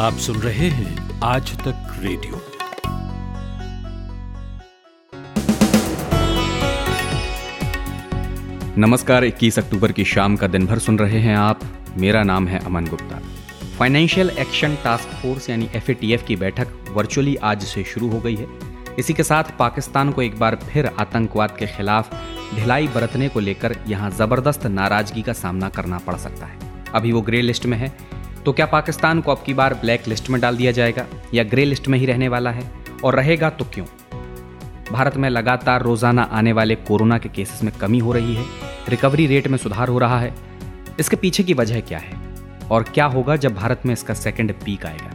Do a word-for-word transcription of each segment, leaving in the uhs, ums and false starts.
आप सुन रहे हैं आज तक रेडियो। नमस्कार, इक्कीस अक्टूबर की शाम का दिन भर सुन रहे हैं आप। मेरा नाम है Aman Gupta. Financial action task force यानी एफ ए टी एफ की बैठक वर्चुअली आज से शुरू हो गई है। इसी के साथ पाकिस्तान को एक बार फिर आतंकवाद के खिलाफ ढिलाई बरतने को लेकर यहां जबरदस्त नाराजगी का सामना करना पड़ सकता है। अभी वो ग्रे लिस्ट में है, तो क्या पाकिस्तान को अब की बार ब्लैक लिस्ट में डाल दिया जाएगा या ग्रे लिस्ट में ही रहने वाला है, और रहेगा तो क्यों? भारत में लगातार रोजाना आने वाले कोरोना के केसेस में कमी हो रही है, रिकवरी रेट में सुधार हो रहा है। इसके पीछे की वजह क्या है और क्या होगा जब भारत में इसका सेकेंड पीक आएगा?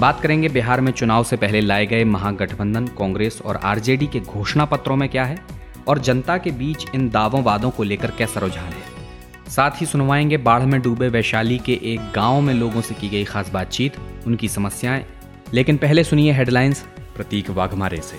बात करेंगे बिहार में चुनाव से पहले लाए गए महागठबंधन, कांग्रेस और आरजेडी के घोषणा पत्रों में क्या है और जनता के बीच इन दावों वादों को लेकर कैसा रुझान है। साथ ही सुनवाएंगे बाढ़ में डूबे वैशाली के एक गांव में लोगों से की गई खास बातचीत, उनकी समस्याएं। लेकिन पहले सुनिए हेडलाइंस प्रतीक वाघमारे से।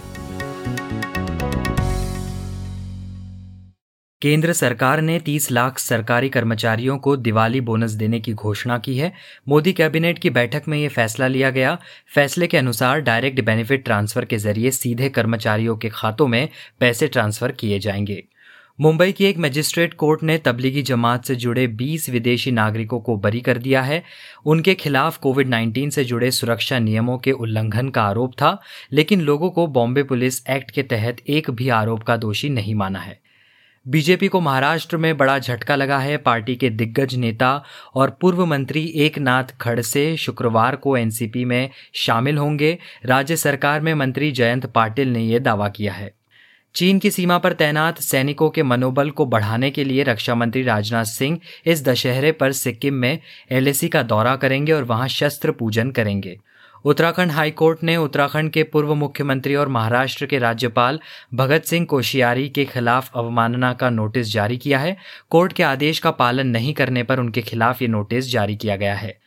केंद्र सरकार ने तीस लाख सरकारी कर्मचारियों को दिवाली बोनस देने की घोषणा की है। मोदी कैबिनेट की बैठक में यह फैसला लिया गया। फैसले के अनुसार डायरेक्ट बेनिफिट ट्रांसफर के जरिए सीधे कर्मचारियों के खातों में पैसे ट्रांसफर किए जाएंगे। मुंबई की एक मजिस्ट्रेट कोर्ट ने तबलीगी जमात से जुड़े बीस विदेशी नागरिकों को बरी कर दिया है। उनके खिलाफ कोविड उन्नीस से जुड़े सुरक्षा नियमों के उल्लंघन का आरोप था, लेकिन लोगों को बॉम्बे पुलिस एक्ट के तहत एक भी आरोप का दोषी नहीं माना है। बीजेपी को महाराष्ट्र में बड़ा झटका लगा है। पार्टी के दिग्गज नेता और पूर्व मंत्री एकनाथ खड़से शुक्रवार को एन सी पी में शामिल होंगे। राज्य सरकार में मंत्री जयंत पाटिल ने यह दावा किया है। चीन की सीमा पर तैनात सैनिकों के मनोबल को बढ़ाने के लिए रक्षा मंत्री राजनाथ सिंह इस दशहरे पर सिक्किम में एल ए सी का दौरा करेंगे और वहां शस्त्र पूजन करेंगे। उत्तराखंड हाईकोर्ट ने उत्तराखंड के पूर्व मुख्यमंत्री और महाराष्ट्र के राज्यपाल भगत सिंह कोश्यारी के खिलाफ अवमानना का नोटिस जारी किया है। कोर्ट के आदेश का पालन नहीं करने पर उनके खिलाफ ये नोटिस जारी किया गया है।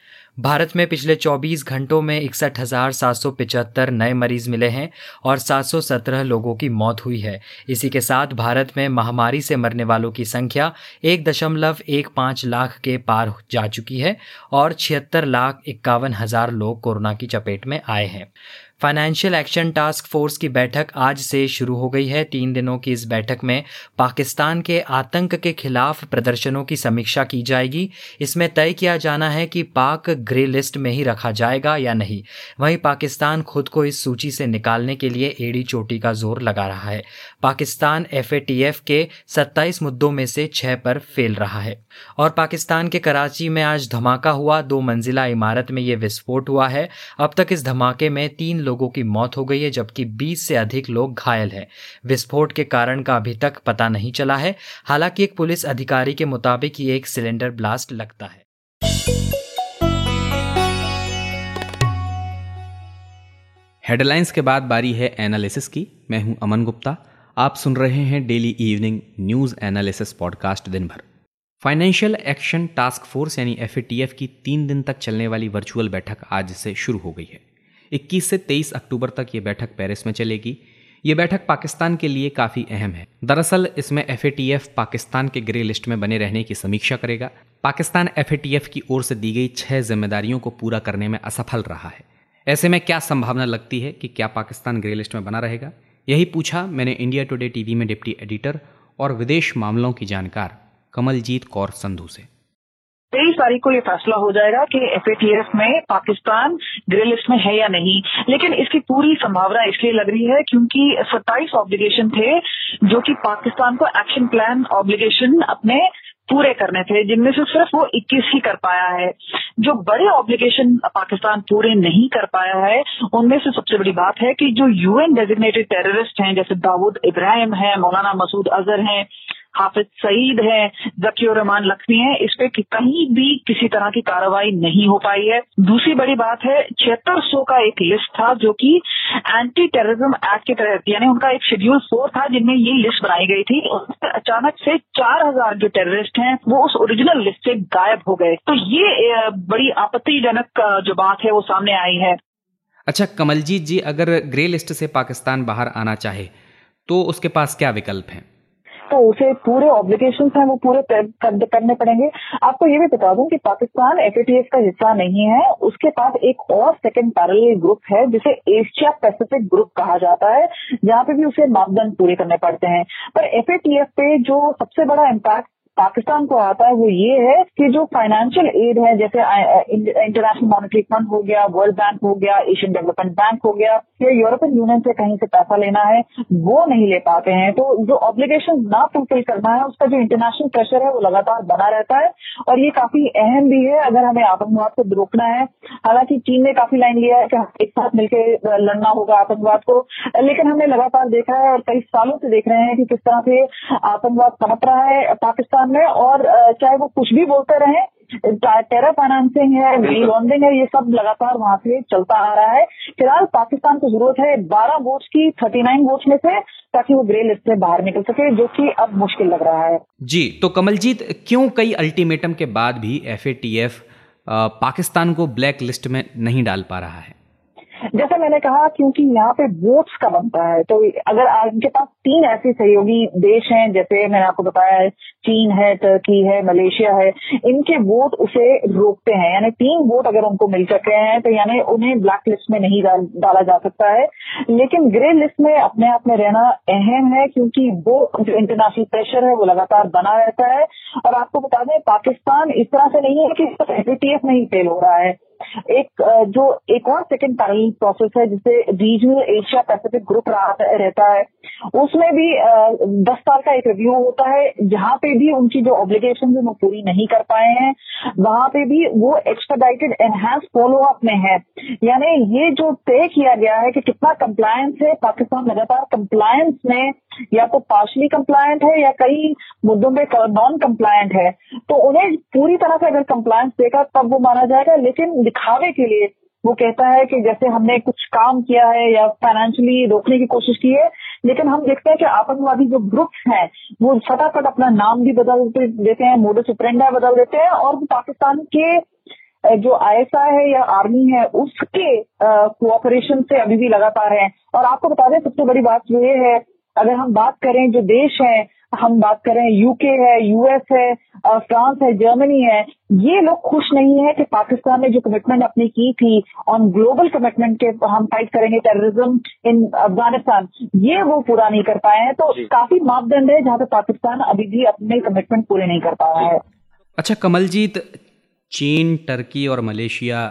भारत में पिछले चौबीस घंटों में इकसठ हजार सात सौ पिचहत्तर नए मरीज मिले हैं और सात सौ सत्रह लोगों की मौत हुई है। इसी के साथ भारत में महामारी से मरने वालों की संख्या एक दशमलव एक पाँच लाख के पार जा चुकी है और छिहत्तर लाख इक्यावन हजार लोग कोरोना की चपेट में आए हैं। फाइनेंशियल एक्शन टास्क फोर्स की बैठक आज से शुरू हो गई है। तीन दिनों की इस बैठक में पाकिस्तान के आतंक के खिलाफ प्रदर्शनों की समीक्षा की जाएगी। इसमें तय किया जाना है कि पाक ग्रे लिस्ट में ही रखा जाएगा या नहीं। वहीं पाकिस्तान खुद को इस सूची से निकालने के लिए एड़ी चोटी का जोर लगा रहा है। Pakistan F A T F के सत्ताईस मुद्दों में से छह पर फेल रहा है। और पाकिस्तान के कराची में आज धमाका हुआ। दो मंजिला इमारत में ये विस्फोट हुआ है। अब तक इस धमाके में तीन लोगों की मौत हो गई है, जबकि बीस से अधिक लोग घायल हैं। विस्फोट के कारण का अभी तक पता नहीं चला है। हालांकि एक पुलिस अधिकारी के मुताबिक ये एक सिलेंडर ब्लास्ट लगता है। हेडलाइंस के बाद बारी है एनालिसिस की। मैं हूं अमन गुप्ता। आप सुन रहे हैं daily evening news analysis podcast दिन भर। फाइनेंशियल एक्शन टास्क फोर्स यानी एफ ए टी एफ की तीन दिन तक चलने वाली वर्चुअल बैठक आज से शुरू हो गई है। इक्कीस से तेईस अक्टूबर तक ये बैठक पेरिस में चलेगी। ये बैठक पाकिस्तान के लिए काफ़ी अहम है। दरअसल इसमें F A T F Pakistan के ग्रे लिस्ट में बने रहने की समीक्षा करेगा। Pakistan F A T F की ओर से दी गई छह जिम्मेदारियों को पूरा करने में असफल रहा है। ऐसे में क्या संभावना लगती है कि क्या पाकिस्तान ग्रे लिस्ट में बना रहेगा, यही पूछा मैंने इंडिया टुडे टीवी में डिप्टी एडिटर और विदेश मामलों की जानकार कमलजीत कौर संधू से। तेईस तारीख को ये फैसला हो जाएगा कि एफ ए टी एफ में पाकिस्तान ग्रे लिस्ट में है या नहीं, लेकिन इसकी पूरी संभावना इसलिए लग रही है क्योंकि सत्ताईस ऑब्लिगेशन थे जो कि पाकिस्तान को एक्शन प्लान ऑब्लिगेशन अपने पूरे करने थे, जिनमें से सिर्फ वो इक्कीस ही कर पाया है। जो बड़े ऑब्लिगेशन पाकिस्तान पूरे नहीं कर पाया है, उनमें से सबसे बड़ी बात है कि जो यूएन डेजिग्नेटेड टेररिस्ट हैं, जैसे दाऊद इब्राहिम है, मौलाना मसूद अजहर हैं, हाफिज सईद है, जकीर-उर-रहमान लखवी है, इस पे कहीं भी किसी तरह की कार्रवाई नहीं हो पाई है। दूसरी बड़ी बात है छिहत्तर सौ का एक लिस्ट था जो कि एंटी टेररिज्म एक्ट के तहत, यानी उनका एक शेड्यूल फोर था जिनमें ये लिस्ट बनाई गई थी। उसमें अचानक से चार हजार जो टेररिस्ट हैं वो उस ओरिजिनल लिस्ट से गायब हो गए। तो ये बड़ी आपत्तिजनक जो बात है वो सामने आई है। अच्छा कमलजीत जी, अगर ग्रे लिस्ट से पाकिस्तान बाहर आना चाहे तो उसके पास क्या विकल्प है? तो उसे पूरे ऑब्लिगेशंस हैं वो पूरे करने पड़ेंगे। आपको ये भी बता दूं कि Pakistan F A T F का हिस्सा नहीं है, उसके पास एक और सेकेंड पैरेलल ग्रुप है जिसे एशिया पैसिफिक ग्रुप कहा जाता है, जहां पे भी उसे मापदंड पूरे करने पड़ते हैं। पर एफ ए टी एफ पे जो सबसे बड़ा इम्पैक्ट पाकिस्तान को आता है वो ये है कि जो फाइनेंशियल एड है, जैसे इंटरनेशनल मॉनेटरी फंड हो गया, वर्ल्ड बैंक हो गया, एशियन डेवलपमेंट बैंक हो गया, या यूरोपियन यूनियन से कहीं से पैसा लेना है, वो नहीं ले पाते हैं। तो जो ऑब्लिगेशन ना फुलफिल करना है उसका जो इंटरनेशनल प्रेशर है वो लगातार बना रहता है, और ये काफी अहम भी है अगर हमें आतंकवाद को रोकना है। हालांकि चीन ने काफी लाइन लिया है कि एक साथ मिलकर लड़ना होगा आतंकवाद को, लेकिन हमने लगातार देखा है और कई सालों से देख रहे हैं कि किस तरह से आतंकवाद पनप रहा है पाकिस्तान में, और चाहे वो कुछ भी बोलते रहे, टेरर फाइनेंसिंग है, मनी लॉन्ड्रिंग है, ये सब लगातार वहां से चलता आ रहा है। फिलहाल पाकिस्तान को जरूरत है बारह वोट्स की उनतालीस वोट्स में से, ताकि वो ग्रे लिस्ट से बाहर निकल सके, जो कि अब मुश्किल लग रहा है। जी, तो कमलजीत, क्यों कई अल्टीमेटम के बाद भी F A T F Pakistan को ब्लैक लिस्ट में नहीं डाल पा रहा है? जैसा मैंने कहा, क्योंकि यहाँ पे वोट्स का बनता है, तो अगर इनके पास तीन ऐसे सहयोगी देश हैं, जैसे मैंने आपको बताया है चीन है, टर्की है, मलेशिया है, इनके वोट उसे रोकते हैं, यानी तीन वोट अगर उनको मिल चुके हैं तो यानी उन्हें ब्लैक लिस्ट में नहीं डाल, डाला जा सकता है। लेकिन ग्रे लिस्ट में अपने आप में रहना अहम है, क्योंकि वो जो इंटरनेशनल प्रेशर है वो लगातार बना रहता है। और आपको बता दें, पाकिस्तान इस तरह से नहीं है कि एफ ए टी एफ में ही फेल हो रहा है। एक जो एक और सेकेंड पैरेलल प्रोसेस है जिसे रीजनल एशिया पैसिफिक ग्रुप रहता है, उसमें भी दस साल का एक रिव्यू होता है, जहां पे भी उनकी जो ऑब्लिगेशन है वो पूरी नहीं कर पाए हैं, वहां पे भी वो एक्सट्राडाइटेड एनहांस फॉलोअप में है। यानी ये जो तय किया गया है कि कितना कंप्लायंस है, पाकिस्तान लगातार कंप्लायंस में या तो पार्शली कंप्लायंट है या कई मुद्दों में नॉन कंप्लायंट है, तो उन्हें पूरी तरह से अगर कंप्लायंस देगा तब वो माना जाएगा। लेकिन दिखावे के लिए वो कहता है कि जैसे हमने कुछ काम किया है या फाइनेंशियली रोकने की कोशिश की है, लेकिन हम देखते हैं कि आतंकवादी जो ग्रुप्स हैं वो फटाफट अपना नाम भी बदल देते हैं, मोडस ऑपरेंडी बदल देते हैं, और वो पाकिस्तान के जो आई एस आई है या आर्मी है उसके कोऑपरेशन से अभी भी लगातार है। और आपको बता दें, सबसे बड़ी बात ये है, अगर हम बात करें जो देश हैं, हम बात करें यूके है, यूएस है, फ्रांस है, जर्मनी है, ये लोग खुश नहीं है कि पाकिस्तान ने जो कमिटमेंट अपनी की थी ऑन ग्लोबल कमिटमेंट के हम फाइट करेंगे टेररिज्म इन अफगानिस्तान, ये वो पूरा नहीं कर पाए हैं। तो काफी मापदंड है जहां पे पाकिस्तान अभी भी अपने कमिटमेंट पूरे नहीं कर पा रहा है। अच्छा कमलजीत, चीन, टर्की और मलेशिया,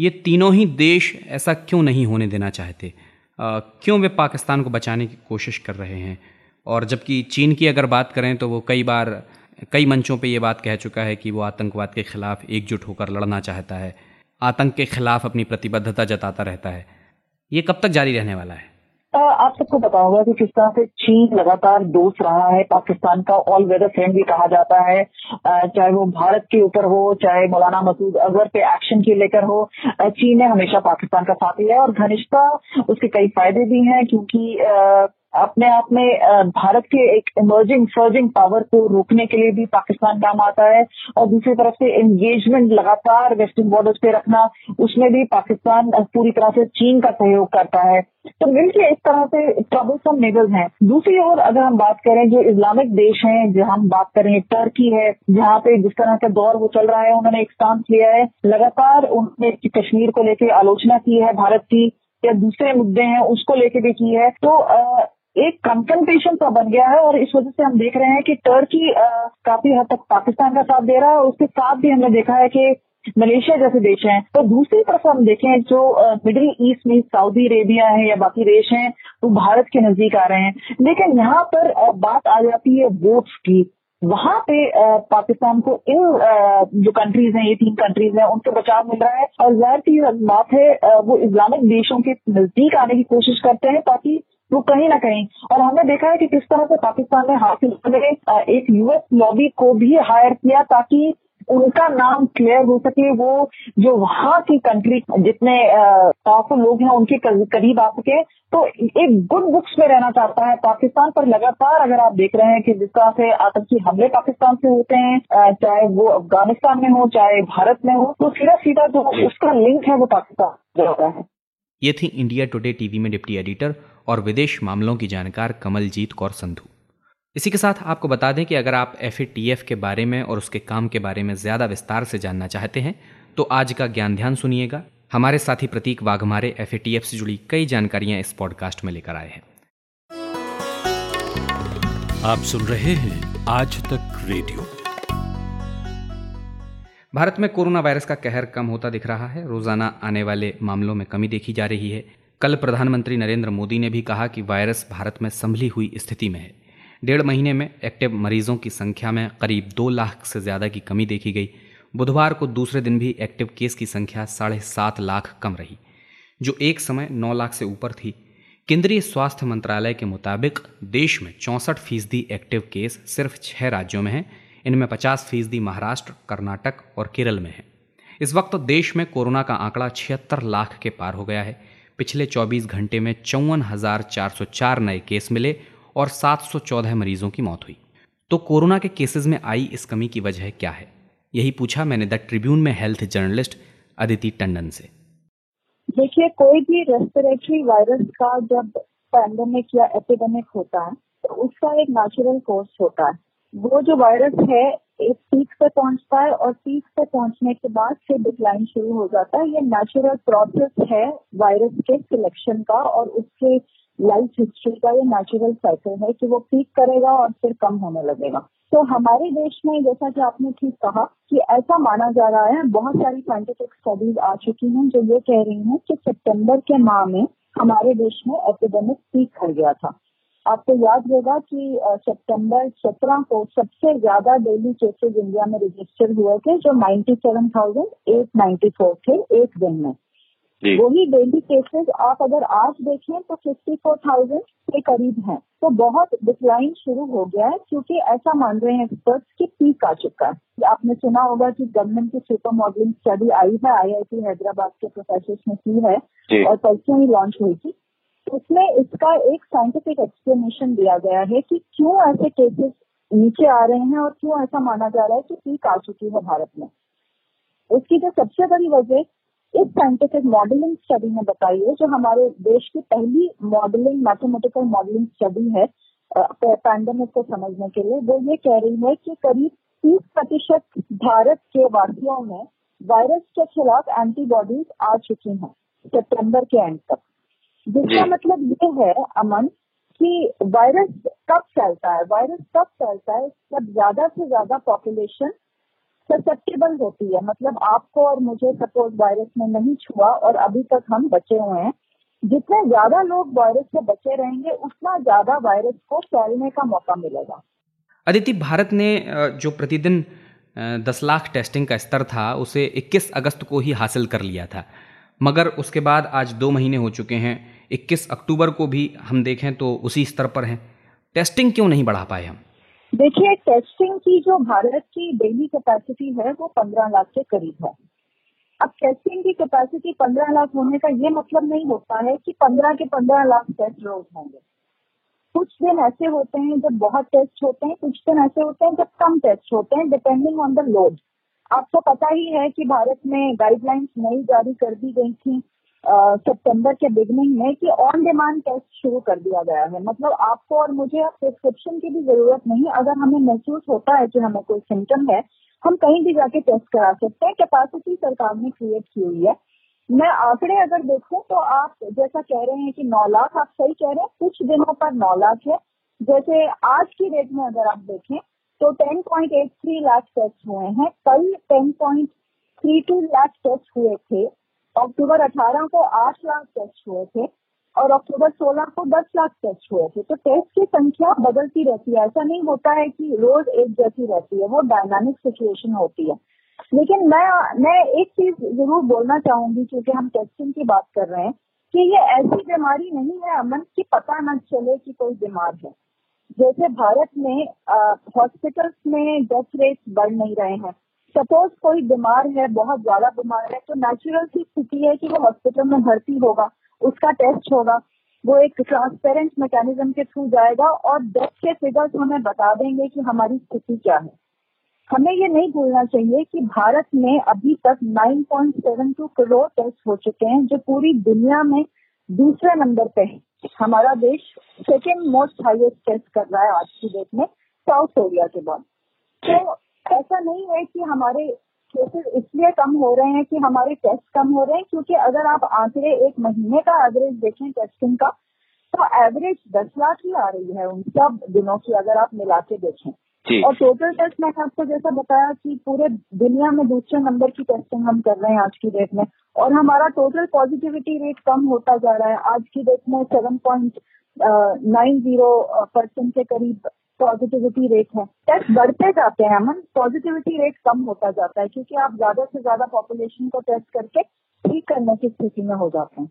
ये तीनों ही देश ऐसा क्यों नहीं होने देना चाहते? Uh, क्यों वे पाकिस्तान को बचाने की कोशिश कर रहे हैं? और जबकि चीन की अगर बात करें तो वो कई बार कई मंचों पे ये बात कह चुका है कि वो आतंकवाद के खिलाफ एकजुट होकर लड़ना चाहता है, आतंक के खिलाफ अपनी प्रतिबद्धता जताता रहता है। ये कब तक जारी रहने वाला है? आप सबको पता होगा कि किस तरह से चीन लगातार दोष रहा है पाकिस्तान का, ऑल वेदर फ्रेंड भी कहा जाता है, चाहे वो भारत के ऊपर हो, चाहे मौलाना मसूद अजहर पे एक्शन के लेकर हो, चीन ने हमेशा पाकिस्तान का साथ लिया है। और घनिष्ठता उसके कई फायदे भी हैं, क्योंकि आ, अपने आप में भारत के एक इमर्जिंग सर्जिंग पावर को रोकने के लिए भी पाकिस्तान काम आता है, और दूसरी तरफ से एंगेजमेंट लगातार वेस्टर्न बॉर्डर्स पे रखना, उसमें भी पाकिस्तान पूरी तरह से चीन का सहयोग करता है। तो मिलकर इस तरह से ट्रबलसम नेवल्स हैं। दूसरी ओर अगर हम बात करें जो इस्लामिक देश हैं, जहां हम बात करें टर्की है, जहां पे जिस तरह का दौर वो चल रहा है, उन्होंने एक स्टांस लिया है, लगातार उन्होंने कश्मीर को लेकर आलोचना की है भारत की, या दूसरे मुद्दे हैं उसको लेके भी की है। तो आ, एक कंफ्रंटेशन सा बन गया है, और इस वजह से हम देख रहे हैं कि टर्की आ, काफी हद तक पाकिस्तान का साथ दे रहा है, और उसके साथ भी हमने देखा है कि मलेशिया जैसे देश हैं। तो दूसरी तरफ हम देखें जो मिडिल ईस्ट में सऊदी अरेबिया है या बाकी देश हैं वो भारत के नजदीक आ रहे हैं, लेकिन यहाँ पर आ, बात आ जाती है वोट्स की। वहां पे पाकिस्तान को इन आ, जो कंट्रीज हैं, ये तीन कंट्रीज हैं, उनसे बचाव मिल रहा है, और जाहिर सी बात है आ, वो इस्लामिक देशों के नजदीक आने की कोशिश करते हैं ताकि वो कहीं ना कहीं, और हमने देखा है कि किस तरह से पाकिस्तान ने हासिल में एक यूएस लॉबी को भी हायर किया ताकि उनका नाम क्लियर हो सके, वो जो वहां की कंट्री जितने पावरफुल लोग हैं उनके करीब आ सके। तो एक गुड बुक्स में रहना चाहता है पाकिस्तान। पर लगातार अगर आप देख रहे हैं कि जिस तरह से आतंकी हमले पाकिस्तान से होते हैं, चाहे वो अफगानिस्तान में हो चाहे भारत में हो, तो सीधा सीधा जो उसका लिंक है वो पाकिस्तान होता है। ये थी इंडिया टुडे टीवी में डिप्टी एडिटर और विदेश मामलों की जानकार कमलजीत कौर संधू। इसी के साथ आपको बता दें कि अगर आप एफ ए टी एफ के बारे में और उसके काम के बारे में ज़्यादा विस्तार से जानना चाहते हैं तो आज का ज्ञान ध्यान सुनिएगा। हमारे साथी Prateek Waghmare F A T F से जुड़ी कई जानकारियां इस पॉडकास्ट में लेकर आए हैं। आप सुन रहे हैं आज तक रेडियो। भारत में कोरोना वायरस का कहर कम होता दिख रहा है। रोजाना आने वाले मामलों में कमी देखी जा रही है। कल प्रधानमंत्री नरेंद्र मोदी ने भी कहा कि वायरस भारत में संभली हुई स्थिति में है। डेढ़ महीने में एक्टिव मरीजों की संख्या में करीब दो लाख से ज़्यादा की कमी देखी गई। बुधवार को दूसरे दिन भी एक्टिव केस की संख्या साढ़े सात लाख कम रही, जो एक समय नौ लाख से ऊपर थी। केंद्रीय स्वास्थ्य मंत्रालय के मुताबिक देश में चौंसठ फीसदी एक्टिव केस सिर्फ छः राज्यों में हैं। इनमें पचास फीसदी महाराष्ट्र, कर्नाटक और केरल में है। इस वक्त देश में कोरोना का आंकड़ा छिहत्तर लाख के पार हो गया है। पिछले चौबीस घंटे में चौवन हजार चार सौ चार नए केस मिले और सात सौ चौदह मरीजों की मौत हुई। तो कोरोना के केसेस में आई इस कमी की वजह क्या है, यही पूछा मैंने द ट्रिब्यून में हेल्थ जर्नलिस्ट अदिति टंडन से। देखिए, कोई भी रेस्पिरेटरी वायरस का जब पैंडेमिक या एपिडेमिक होता है तो उसका एक नेचुरल कोर्स होता है। वो जो वायरस है एक पीक पे पहुंचता है और पीक पे पहुंचने के बाद फिर डिक्लाइन शुरू हो जाता है। ये नेचुरल प्रोसेस है वायरस के सिलेक्शन का और उसके लाइफ हिस्ट्री का। ये नेचुरल साइकिल है कि वो पीक करेगा और फिर कम होने लगेगा। तो हमारे देश में, जैसा कि आपने ठीक कहा, कि ऐसा माना जा रहा है, बहुत सारी साइंटिफिक स्टडीज आ चुकी हैं जो ये कह रही हैं कि सितंबर के माह में हमारे देश में एपिडेमिक पीक कर गया था। आपको याद होगा कि सितंबर सत्रह को सबसे ज्यादा डेली केसेज इंडिया में रजिस्टर हुए थे, जो सत्तानवे हज़ार आठ सौ चौरानवे थे एक दिन में। वही डेली केसेज आप अगर आज देखें तो चौवन हज़ार के करीब हैं। तो बहुत डिक्लाइन शुरू हो गया है, क्योंकि ऐसा मान रहे हैं एक्सपर्ट्स कि पीक आ चुका है। आपने सुना होगा कि गवर्नमेंट की सुपर मॉडलिंग स्टडी आई है, आई आई टी हैदराबाद के प्रोफेसर्स ने की है और परसों ही लॉन्च हुई थी। उसमें इसका एक साइंटिफिक एक्सप्लेनेशन दिया गया है कि क्यों ऐसे केसेस नीचे आ रहे हैं और क्यों ऐसा माना जा रहा है कि पीक आ चुकी है भारत में। उसकी जो सबसे बड़ी वजह इस साइंटिफिक मॉडलिंग स्टडी ने बताई है, जो हमारे देश की पहली मॉडलिंग मैथमेटिकल मॉडलिंग स्टडी है पैंडेमिक को समझने के लिए। वो ये कह रही है कि करीब तीस प्रतिशत भारत के वासियों में वायरस के खिलाफ एंटीबॉडीज आ चुकी हैं सितंबर के एंड तक। जिसका मतलब ये है अमन कि वायरस कब फैलता है, वायरस कब फैलता है जब ज्यादा से ज्यादा पॉपुलेशन ससेप्टेबल होती है। मतलब आपको और मुझे सपोज वायरस में नहीं छुआ और अभी तक हम बचे हुए हैं। जितने ज्यादा लोग वायरस से बचे रहेंगे उतना ज्यादा वायरस को फैलने का मौका मिलेगा। अदिति, भारत ने जो प्रतिदिन दस लाख टेस्टिंग का स्तर था उसे इक्कीस अगस्त को ही हासिल कर लिया था, मगर उसके बाद आज दो महीने हो चुके हैं। इक्कीस अक्टूबर को भी हम देखें तो उसी स्तर पर हैं। टेस्टिंग क्यों नहीं बढ़ा पाए हम? देखिए, टेस्टिंग की जो भारत की डेली कैपेसिटी है वो पंद्रह लाख के करीब है। अब टेस्टिंग की कैपेसिटी पंद्रह लाख होने का ये मतलब नहीं होता है कि पंद्रह के पंद्रह लाख टेस्ट रोज होंगे। कुछ दिन ऐसे होते हैं जब बहुत टेस्ट होते हैं, कुछ दिन ऐसे होते हैं जब कम टेस्ट होते हैं, डिपेंडिंग ऑन द लोड। आपको पता ही है कि भारत में गाइडलाइंस नई जारी कर दी गई थी सितंबर के बिगनिंग में कि ऑन डिमांड टेस्ट शुरू कर दिया गया है। मतलब आपको और मुझे अब प्रिस्क्रिप्शन की भी जरूरत नहीं। अगर हमें महसूस होता है कि हमें कोई सिम्टम है, हम कहीं भी जाके टेस्ट करा सकते हैं। कैपेसिटी सरकार ने क्रिएट की हुई है। मैं आंकड़े अगर देखूं तो आप जैसा कह रहे हैं कि नौ लाख, आप सही कह रहे हैं, कुछ दिनों पर नौ लाख है। जैसे आज की डेट में अगर आप देखें तो दस पॉइंट तिरासी लाख टेस्ट हुए हैं। कल दस पॉइंट बत्तीस लाख टेस्ट हुए थे। अक्टूबर अठारह को आठ लाख टेस्ट हुए थे और अक्टूबर सोलह को दस लाख टेस्ट हुए थे। तो टेस्ट की संख्या बदलती रहती है, ऐसा नहीं होता है कि रोज एक जैसी रहती है। वो डायनामिक सिचुएशन होती है। लेकिन मैं मैं एक चीज जरूर बोलना चाहूंगी, क्योंकि हम टेस्टिंग की बात कर रहे हैं, कि ये ऐसी बीमारी नहीं है अमन की पता न चले कि कोई बीमार है। जैसे भारत में हॉस्पिटल्स में डेथ रेट बढ़ नहीं रहे हैं। सपोज कोई बीमार है, बहुत ज्यादा बीमार है, तो नेचुरल सी स्थिति है कि वो हॉस्पिटल में भर्ती होगा, उसका टेस्ट होगा, वो एक ट्रांसपेरेंट मैकेनिज्म के थ्रू जाएगा और डेथ के फिगर्स हमें बता देंगे कि हमारी स्थिति क्या है। हमें ये नहीं भूलना चाहिए कि भारत में अभी तक नौ पॉइंट बहत्तर करोड़ टेस्ट हो चुके हैं, जो पूरी दुनिया में दूसरे नंबर पे हमारा देश सेकेंड मोस्ट हाईएस्ट टेस्ट कर रहा है आज की डेट में साउथ कोरिया के बाद। तो ऐसा नहीं है कि हमारे केसेस इसलिए कम हो रहे हैं कि हमारे टेस्ट कम हो रहे हैं, क्योंकि अगर आप आंकड़े एक महीने का एवरेज देखें टेस्टिंग का तो एवरेज दस लाख ही आ रही है उन सब दिनों की अगर आप मिला के देखें। और टोटल टेस्ट मैंने आपको जैसा बताया कि पूरे दुनिया में दूसरे नंबर की टेस्टिंग हम कर रहे हैं आज की डेट में, और हमारा टोटल पॉजिटिविटी रेट कम होता जा रहा है। आज की डेट में सात पॉइंट नौ शून्य परसेंट के करीब पॉजिटिविटी रेट है। टेस्ट बढ़ते जाते हैं अमन, पॉजिटिविटी रेट कम होता जाता है, क्योंकि आप ज्यादा से ज्यादा पॉपुलेशन को टेस्ट करके ठीक करने की स्थिति में हो जाते हैं।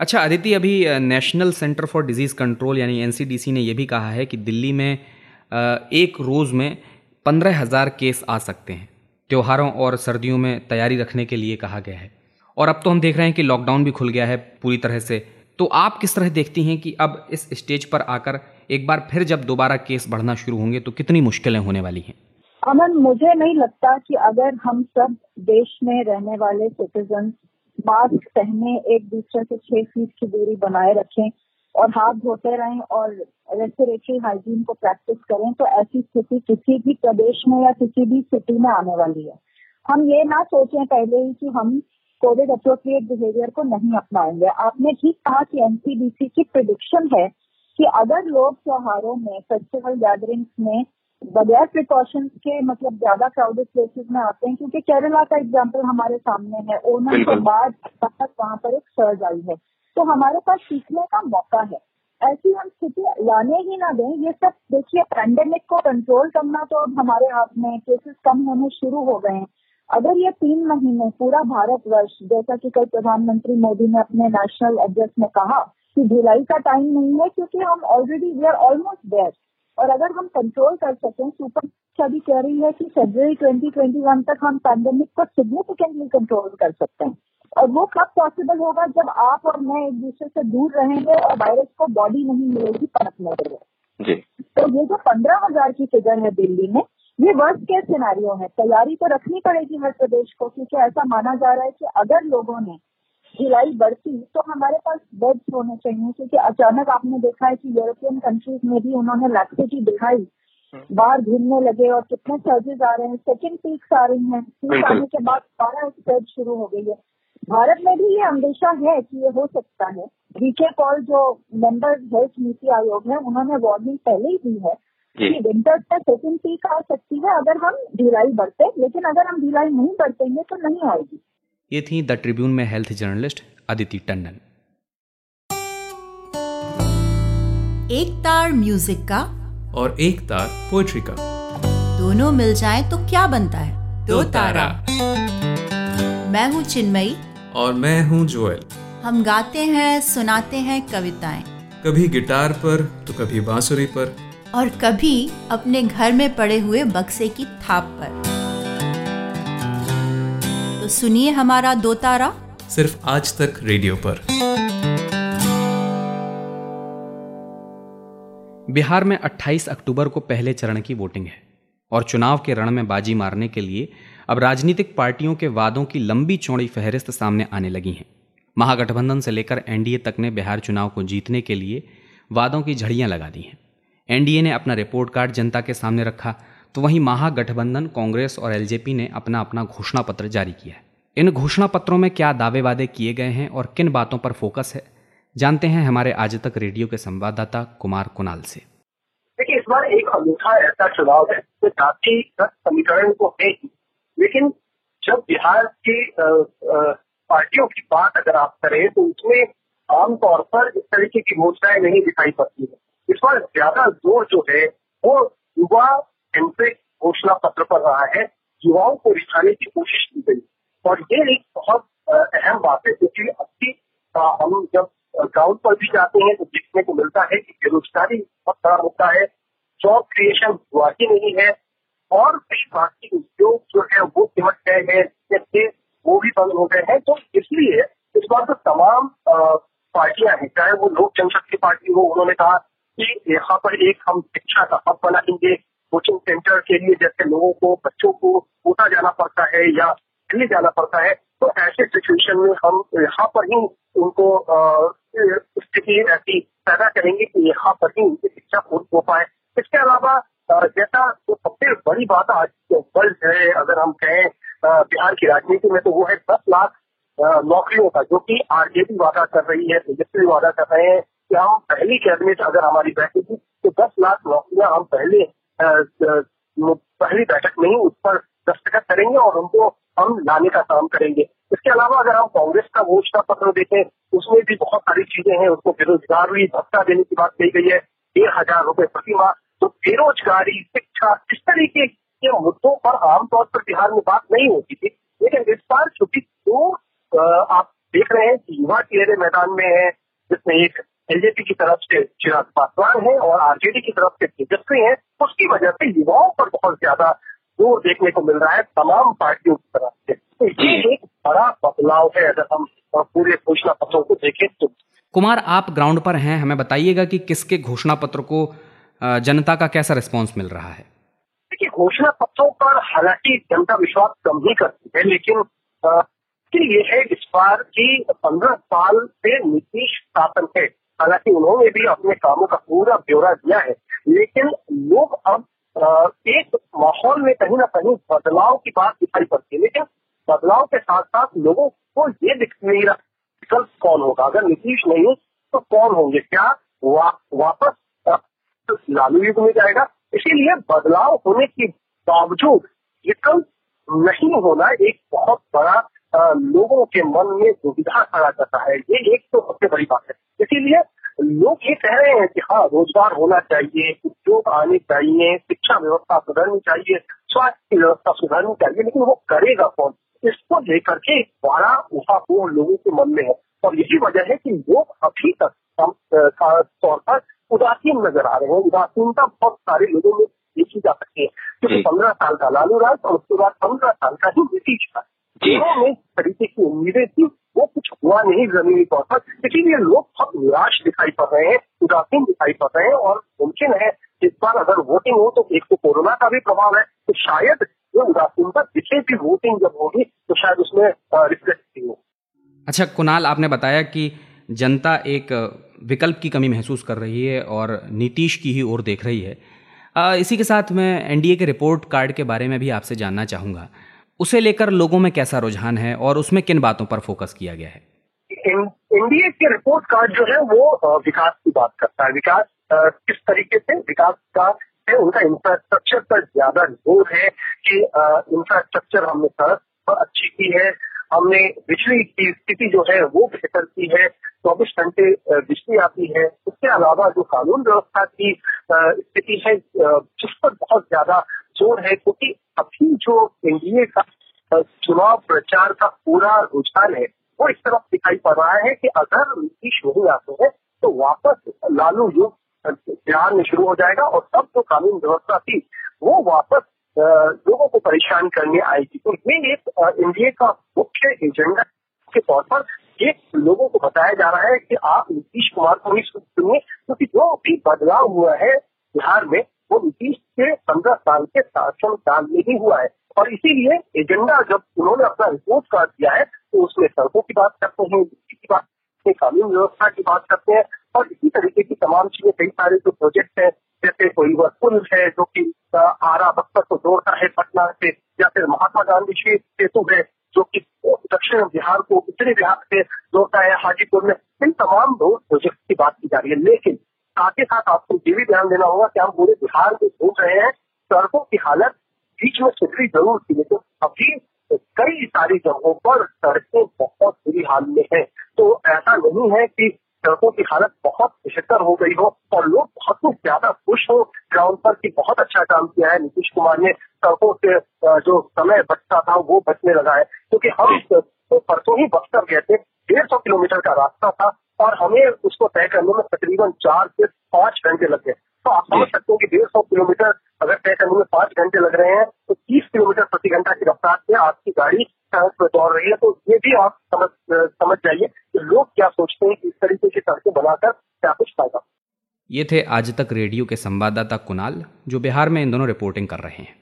अच्छा अदिति, अभी national centre for disease control यानी एन सी डी सी ने यह भी कहा है कि दिल्ली में एक रोज में पंद्रह हजार केस आ सकते हैं। त्योहारों और सर्दियों में तैयारी रखने के लिए कहा गया है, और अब तो हम देख रहे हैं कि लॉकडाउन भी खुल गया है पूरी तरह से। तो आप किस तरह देखती हैं कि अब इस स्टेज पर आकर एक बार फिर जब दोबारा केस बढ़ना शुरू होंगे तो कितनी मुश्किलें होने वाली हैं? अमन, मुझे नहीं लगता कि अगर हम सब देश में रहने वाले सिटीजन मास्क पहने, एक दूसरे से छह फीट की दूरी बनाए रखें और हाथ धोते रहें और रेस्पिरेटरी हाइजीन को प्रैक्टिस करें तो ऐसी स्थिति किसी भी प्रदेश में या किसी भी सिटी में आने वाली है। हम ये ना सोचें पहले ही कि हम कोविड अप्रोप्रिएट बिहेवियर को नहीं अपनाएंगे। आपने ठीक कहा कि एन सी डी सी की प्रिडिक्शन है कि अगर लोग त्योहारों में, फेस्टिवल गैदरिंग्स में बगैर प्रिकॉशंस के मतलब ज्यादा क्राउडेड प्लेसेस में आते हैं, क्योंकि केरला का एग्जाम्पल हमारे सामने है, ओणम के बाद वहां पर एक सर्ज आई है, तो हमारे पास सीखने का मौका है। ऐसी हम स्थिति लाने ही ना दें। ये सब देखिए, पैंडेमिक को कंट्रोल करना तो अब हमारे हाथ में, केसेस कम होने शुरू हो गए हैं। अगर ये तीन महीने पूरा भारतवर्ष, जैसा कि कल प्रधानमंत्री मोदी ने अपने नेशनल एड्रेस में कहा कि जुलाई का टाइम नहीं है, क्योंकि हम already we are almost there, और अगर हम कंट्रोल कर सकें, सुपर स्टडी कह रही है कि फरवरी ट्वेंटी ट्वेंटी वन तक हम पैंडेमिक को सिग्निफिकेंटली कंट्रोल कर सकते हैं। और वो कब पॉसिबल होगा? जब आप और मैं एक दूसरे से दूर रहेंगे और वायरस को बॉडी नहीं मिलेगी पनपने के लिए। तो ये जो पंद्रह हजार की फिगर है दिल्ली में, ये वर्स्ट केस सिनेरियो है। तैयारी तो रखनी पड़ेगी हर प्रदेश को, क्योंकि ऐसा माना जा रहा है कि अगर लोगों ने ढिलाई बरती तो हमारे पास बेड्स होने चाहिए, क्योंकि अचानक आपने देखा है कि यूरोपियन कंट्रीज में भी उन्होंने लैक्सिटी दिखाई, बाहर घूमने लगे और कितने सर्जेस आ रहे हैं, सेकेंड पीक्स आ रही है, पीक आने के बाद दोबारा एक सर्ज शुरू हो गई है। भारत में भी ये अंदेशा है कि ये हो सकता है। वीके पॉल जो मेंबर हेल्थ नीति आयोग है, उन्होंने वार्निंग पहले ही दी है कि विंटर्स में सेकेंड पीक आ सकती है अगर हम ढिलाई बरते, लेकिन अगर हम ढिलाई नहीं बरतेंगे तो नहीं आएगी। ये थी द ट्रिब्यून में हेल्थ जर्नलिस्ट अदिति टंडन। एक तार म्यूजिक का और एक तार पोएट्री का, दोनों मिल जाए तो क्या बनता है? दो तारा। मैं हूँ चिन्मयी। और मैं हूँ जोएल। हम गाते हैं, सुनाते हैं कविताएं, कभी गिटार पर तो कभी बांसुरी पर, और कभी अपने घर में पड़े हुए बक्से की थाप पर। तो सुनिए हमारा दो तारा, सिर्फ आज तक रेडियो पर। बिहार में अट्ठाईस अक्टूबर को पहले चरण की वोटिंग है, और चुनाव के रण में बाजी मारने के लिए अब राजनीतिक पार्टियों के वादों की लंबी चौड़ी फहरिस्त सामने आने लगी है। महागठबंधन से लेकर एन डी ए तक ने बिहार चुनाव को जीतने के लिए वादों की झड़ियां लगा दी हैं। एन डी ए ने अपना रिपोर्ट कार्ड जनता के सामने रखा, तो वहीं महागठबंधन, कांग्रेस और एल जे पी ने अपना अपना घोषणा पत्र जारी किया है। इन घोषणा पत्रों में क्या दावे वादे किए गए हैं और किन बातों पर फोकस है, जानते हैं हमारे आज तक रेडियो के संवाददाता कुमार कुणाल से। देखिए, इस बार एक अनूठा ऐसा चुनाव है जो जाति समीकरण तो है ही, लेकिन जब बिहार की पार्टियों की बात अगर आप करें तो उसमें आमतौर पर इस तरीके की घोषणाएं नहीं दिखाई पड़ती है। इस बार ज्यादा जोर जो है वो युवा एंट्रिक घोषणा पत्र पर रहा है। युवाओं को रिझाने की कोशिश की गई, और ये एक बहुत अहम बात है, क्योंकि अभी हम जब ग्राउंड पर भी जाते हैं तो देखने को मिलता है कि बेरोजगारी बहुत बड़ा मुद्दा है, जॉब क्रिएशन हुआ ही नहीं है, और कई बाकी उद्योग जो है वो सिमट गए हैं, जैसे वो भी बंद हो गए हैं। तो इसलिए इस बार तो तमाम पार्टियां हैं, चाहे वो लोक जनशक्ति पार्टी हो, उन्होंने कहा कि यहाँ पर एक हम शिक्षा का हब बनाएंगे, कोचिंग सेंटर के लिए जैसे लोगों को, बच्चों को कोटा जाना पड़ता है या दिल्ली जाना पड़ता है, तो ऐसे सिचुएशन में हम यहाँ पर ही उनको स्थिति ऐसी पैदा करेंगे कि यहाँ पर ही उनकी शिक्षा पूरी हो पाए। इसके अलावा जैसा जो सबसे बड़ी बात आज वर्ल्ड है, अगर हम कहें बिहार की राजनीति में, तो वो है दस लाख नौकरियों का, जो कि आरजेडी वादा कर रही है, तेजस्वी वादा कर रहे हैं कि हम पहली कैबिनेट अगर हमारी बैठेगी तो दस लाख नौकरियां हम पहले पहली बैठक में ही उस पर दस्तखत करेंगे और उनको हम लाने का काम करेंगे। इसके अलावा अगर हम कांग्रेस का घोषणा पत्र देखें, उसमें भी बहुत सारी चीजें हैं। उसको बेरोजगारी भत्ता देने की बात कही गई है, डेढ़ हजार रुपए प्रति माह। तो बेरोजगारी, शिक्षा, इस तरीके के मुद्दों पर आमतौर पर बिहार में बात नहीं होती थी, लेकिन इस बार चूंकि दो आप देख रहे हैं कि युवा चेहरे मैदान में है, जिसमें एक एलजेपी की तरफ से चिराग पासवान है और आरजेडी की तरफ से तेजस्वी है, उसकी वजह से युवाओं पर बहुत ज्यादा जोर देखने को मिल रहा है तमाम पार्टियों की तरफ से। तो ये एक बड़ा बदलाव है अगर हम पूरे घोषणा पत्रों को देखें तो। कुमार, आप ग्राउंड पर हैं, हमें बताइएगा कि किसके घोषणा पत्र को जनता का कैसा रिस्पांस मिल रहा है। देखिए, घोषणा पत्रों पर हालांकि जनता विश्वास कम ही करती है, लेकिन ये है इस बार की पंद्रह साल से नीतीश शासन है, हालांकि उन्होंने भी अपने कामों का पूरा ब्यौरा दिया है, लेकिन लोग अब एक माहौल में कहीं ना कहीं बदलाव की बात दिखाई पड़ती है। लेकिन बदलाव के साथ साथ लोगों को ये दिख नहीं रहा विकल्प कौन होगा, अगर नीतीश नहीं तो कौन होंगे, क्या वा, वापस तो लालू युग में जाएगा। इसीलिए बदलाव होने के बावजूद विकल्प नहीं होना एक बहुत बड़ा आ, लोगों के मन में दुविधा खड़ा करता है, ये एक तो सबसे बड़ी बात है। इसीलिए लोग ये कह रहे हैं कि हाँ, रोजगार होना चाहिए, उद्योग आने चाहिए, शिक्षा व्यवस्था सुधरनी चाहिए, स्वास्थ्य की व्यवस्था सुधरनी चाहिए, लेकिन वो करेगा कौन, इसको लेकर के एक बड़ा उहापोह लोगों के मन में है। और यही वजह है कि लोग अभी तक खास तौर पर उदासीन नजर आ रहे हैं। उदासीनता बहुत सारे लोगों में देखी जा सकती है, क्योंकि पंद्रह साल का लालू राज और उसके बाद पंद्रह साल का ही नीतीश था, जिन्होंने तरीके की उम्मीदें थी वो कुछ हुआ नहीं जमीनी तौर पर। इसीलिए लोग बहुत निराश दिखाई पड़ रहे हैं, उदासीन दिखाई पड़ रहे हैं। और मुमकिन है इस बार अगर वोटिंग हो तो एक तो कोरोना का भी प्रभाव है, तो शायद ये उदासीनता दिखे भी, वोटिंग जब होगी तो शायद उसमें रिफ्लेक्ट भी हो। अच्छा कुणाल, आपने बताया कि जनता एक विकल्प की कमी महसूस कर रही है और नीतीश की ही ओर देख रही है। इसी के साथ मैं एनडीए के रिपोर्ट कार्ड के बारे में भी आपसे जानना चाहूंगा, उसे लेकर लोगों में कैसा रुझान है और उसमें किन बातों पर फोकस किया गया है। एनडीए के रिपोर्ट कार्ड जो है वो विकास की बात करता है, विकास किस तरीके से विकास का है, उनका इंफ्रास्ट्रक्चर पर ज्यादा जोर है कि इंफ्रास्ट्रक्चर हमने सड़क पर अच्छी की है, हमने बिजली की स्थिति जो है वो बेहतर की है, चौबीस घंटे बिजली आती है। उसके अलावा जो कानून व्यवस्था की स्थिति है जिस पर बहुत ज्यादा जोर है, क्योंकि अभी जो एनडीए का चुनाव प्रचार का पूरा रुझान है वो इस तरफ दिखाई पड़ रहा है कि अगर नीतीश नहीं आते हैं तो वापस लालू युग बिहार में शुरू हो जाएगा और तब जो कानून व्यवस्था थी वो वापस लोगों को परेशान करने आएगी। तो ये एक एनडीए का मुख्य एजेंडा के तौर पर ये लोगों को बताया जा रहा है कि आप नीतीश कुमार को ही सुनिए, क्योंकि जो भी बदलाव हुआ है बिहार में वो नीतीश के पंद्रह साल के शासन काल में ही हुआ है। और इसीलिए एजेंडा जब उन्होंने अपना रिपोर्ट कार्ड दिया है तो उसमें सड़कों की बात करते हैं, बिजली की बात करते हैं, कानून व्यवस्था की बात करते हैं और इसी तरीके की तमाम चीजें। कई सारे जो प्रोजेक्ट हैं, जैसे कोई वह पुल है जो कि आरा बक्सर को जोड़ता है पटना से, या फिर महात्मा गांधी शहीद सेतु है जो कि दक्षिण बिहार को उत्तरी बिहार से जोड़ता है हाजीपुर में, इन तमाम रोड प्रोजेक्ट की बात की जा रही है। लेकिन साथ ही साथ आपको ये भी ध्यान देना होगा कि हम पूरे बिहार में घूम रहे हैं, सड़कों की हालत बीच में सुधरी जरूर थी, लेकिन अभी कई सारी जगहों पर सड़कें बहुत बुरी हाल में हैं। तो ऐसा नहीं है कि सड़कों की हालत बहुत बेहतर हो गई हो और लोग बहुत कुछ ज्यादा खुश हो ग्राउंड पर कि बहुत अच्छा काम किया है नीतीश कुमार ने, सड़कों से जो समय बचता था वो बचने लगा है। क्योंकि हम तो परसों ही बक्सर गए थे, डेढ़ सौ किलोमीटर का रास्ता था और हमें उसको तय करने में तकरीबन चार से पांच घंटे लग गए। तो आप समझ सकते हो कि डेढ़ सौ किलोमीटर अगर तय करने में पांच घंटे लग रहे हैं तो तीस किलोमीटर प्रति घंटा की रफ्तार से आपकी गाड़ी सड़क पर दौड़ रही है। तो ये भी आप समझ समझ जाइए कि लोग क्या सोचते हैं कि इस तरीके की सड़कें बनाकर क्या कुछ फायदा। ये थे आज तक रेडियो के संवाददाता कुणाल, जो बिहार में इन दोनों रिपोर्टिंग कर रहे हैं।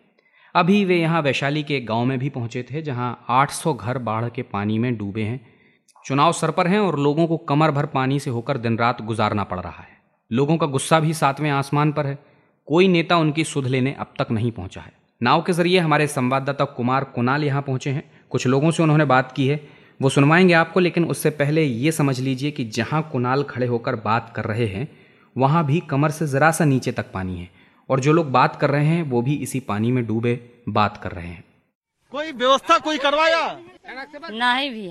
अभी वे यहाँ वैशाली के एक गाँव में भी पहुंचे थे, जहाँ आठ सौ घर बाढ़ के पानी में डूबे हैं। चुनाव सर पर हैं और लोगों को कमर भर पानी से होकर दिन रात गुजारना पड़ रहा है। लोगों का गुस्सा भी सातवें आसमान पर है। कोई नेता उनकी सुध लेने अब तक नहीं पहुंचा है। नाव के जरिए हमारे संवाददाता कुमार कुणाल यहाँ पहुंचे हैं। कुछ लोगों से उन्होंने बात की है, वो सुनवाएंगे आपको, लेकिन उससे पहले ये समझ लीजिए कि जहाँ कुणाल खड़े होकर बात कर रहे हैं वहाँ भी कमर से ज़रा सा नीचे तक पानी है, और जो लोग बात कर रहे हैं वो भी इसी पानी में डूबे बात कर रहे हैं। कोई व्यवस्था कोई करवाया नहीं भी,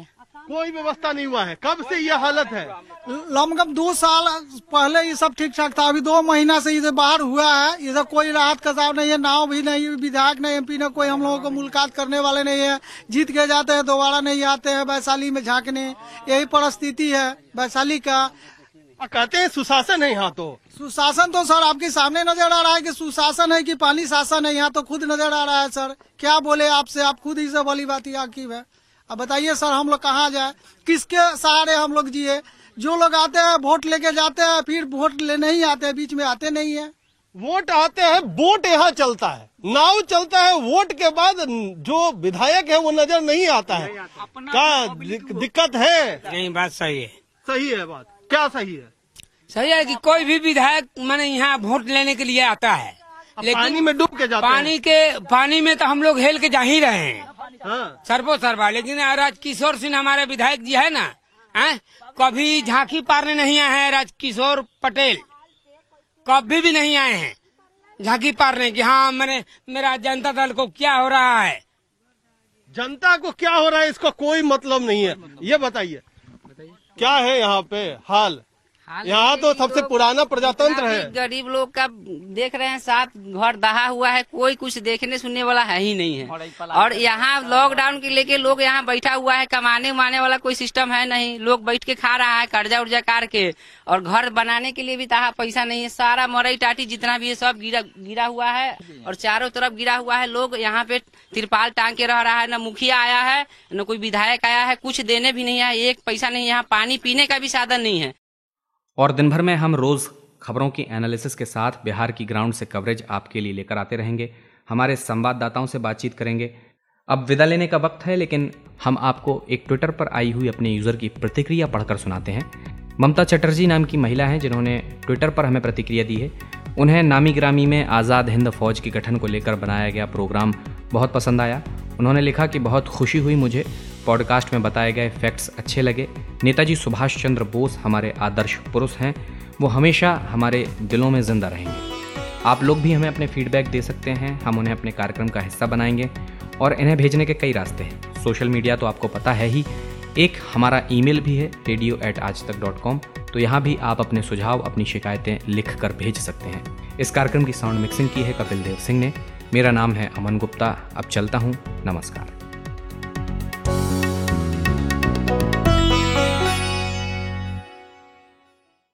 कोई व्यवस्था नहीं हुआ है। कब से ये हालत है? लमकम दो साल पहले ये सब ठीक ठाक था, अभी दो महीना से इधर बाहर हुआ है। इधर कोई राहत कसाब नहीं है, नाव भी नहीं, विधायक नहीं, एमपी ने कोई हम लोगों को मुलाकात करने वाले नहीं है। जीत के जाते हैं दोबारा नहीं आते हैं वैशाली में झाँकने, यही परिस्थिति है वैशाली का। कहते हैं सुशासन है, यहाँ तो सुशासन तो सर आपके सामने नजर आ रहा है कि सुशासन है कि पानी शासन है, यहाँ तो खुद नजर आ रहा है। सर क्या बोले आपसे, आप खुद ही से वाली बात ही आकिब है। अब बताइए सर हम लोग कहाँ जाए, किसके सहारे हम लोग जिए? जो लोग आते हैं वोट लेके जाते हैं, फिर वोट लेने ही आते हैं, बीच में आते नहीं है। वोट आते हैं, वोट यहाँ चलता है, नाव चलता है, वोट के बाद जो विधायक है वो नजर नहीं आता है। क्या दिक्कत है? नहीं, बात सही है। सही है बात, क्या सही है? सही है कि कोई भी विधायक माने यहाँ वोट लेने के लिए आता है, लेकिन पानी में डूब के जाते हैं। पानी के पानी में तो हम लोग हेल के जा ही रहे हैं सर्वो सर्वा, लेकिन राज किशोर सिंह हमारे विधायक जी है ना, है? कभी झांकी पारने नहीं आए हैं। राज किशोर पटेल कभी भी नहीं आए हैं झांकी पारने की। हाँ मैंने मेरा जनता दल को क्या हो रहा है, जनता को क्या हो रहा है, इसका कोई मतलब नहीं है। ये बताइए क्या है यहाँ पे हाल? यहाँ तो सबसे पुराना प्रजातंत्र है। गरीब लोग का देख रहे हैं, साथ घर दहा हुआ है, कोई कुछ देखने सुनने वाला है ही नहीं है। और यहाँ लॉकडाउन के लेके लोग यहाँ बैठा हुआ है, कमाने उमाने वाला कोई सिस्टम है नहीं। लोग बैठ के खा रहा है कर्जा उर्जा कार के, और घर बनाने के लिए भी तहा पैसा नहीं है। सारा मरई टाटी जितना भी है सब गिरा गिरा हुआ है, और चारों तरफ गिरा हुआ है। लोग यहाँ पे तिरपाल टांग के रह रहा है। न मुखिया आया है, न कोई विधायक आया है, कुछ देने भी नहीं आया, एक पैसा नहीं। यहाँ पानी पीने का भी साधन नहीं है। और दिन भर में हम रोज़ खबरों की एनालिसिस के साथ बिहार की ग्राउंड से कवरेज आपके लिए लेकर आते रहेंगे। हमारे संवाददाताओं से बातचीत करेंगे। अब विदा लेने का वक्त है, लेकिन हम आपको एक ट्विटर पर आई हुई अपने यूज़र की प्रतिक्रिया पढ़कर सुनाते हैं। ममता चटर्जी नाम की महिला हैं जिन्होंने ट्विटर पर हमें प्रतिक्रिया दी है। उन्हें नामी ग्रामी में आज़ाद हिंद फौज के गठन को लेकर बनाया गया प्रोग्राम बहुत पसंद आया। उन्होंने लिखा कि बहुत खुशी हुई मुझे, पॉडकास्ट में बताए गए फैक्ट्स अच्छे लगे। नेताजी सुभाष चंद्र बोस हमारे आदर्श पुरुष हैं, वो हमेशा हमारे दिलों में जिंदा रहेंगे। आप लोग भी हमें अपने फीडबैक दे सकते हैं, हम उन्हें अपने कार्यक्रम का हिस्सा बनाएंगे। और इन्हें भेजने के कई रास्ते हैं, सोशल मीडिया तो आपको पता है ही, एक हमारा ईमेल भी है रेडियो एट आज तक डॉट कॉम, तो यहाँ भी आप अपने सुझाव अपनी शिकायतें लिख कर भेज सकते हैं। इस कार्यक्रम की साउंड मिक्सिंग की है कपिल देव सिंह ने। मेरा नाम है अमन गुप्ता, अब चलता हूँ, नमस्कार।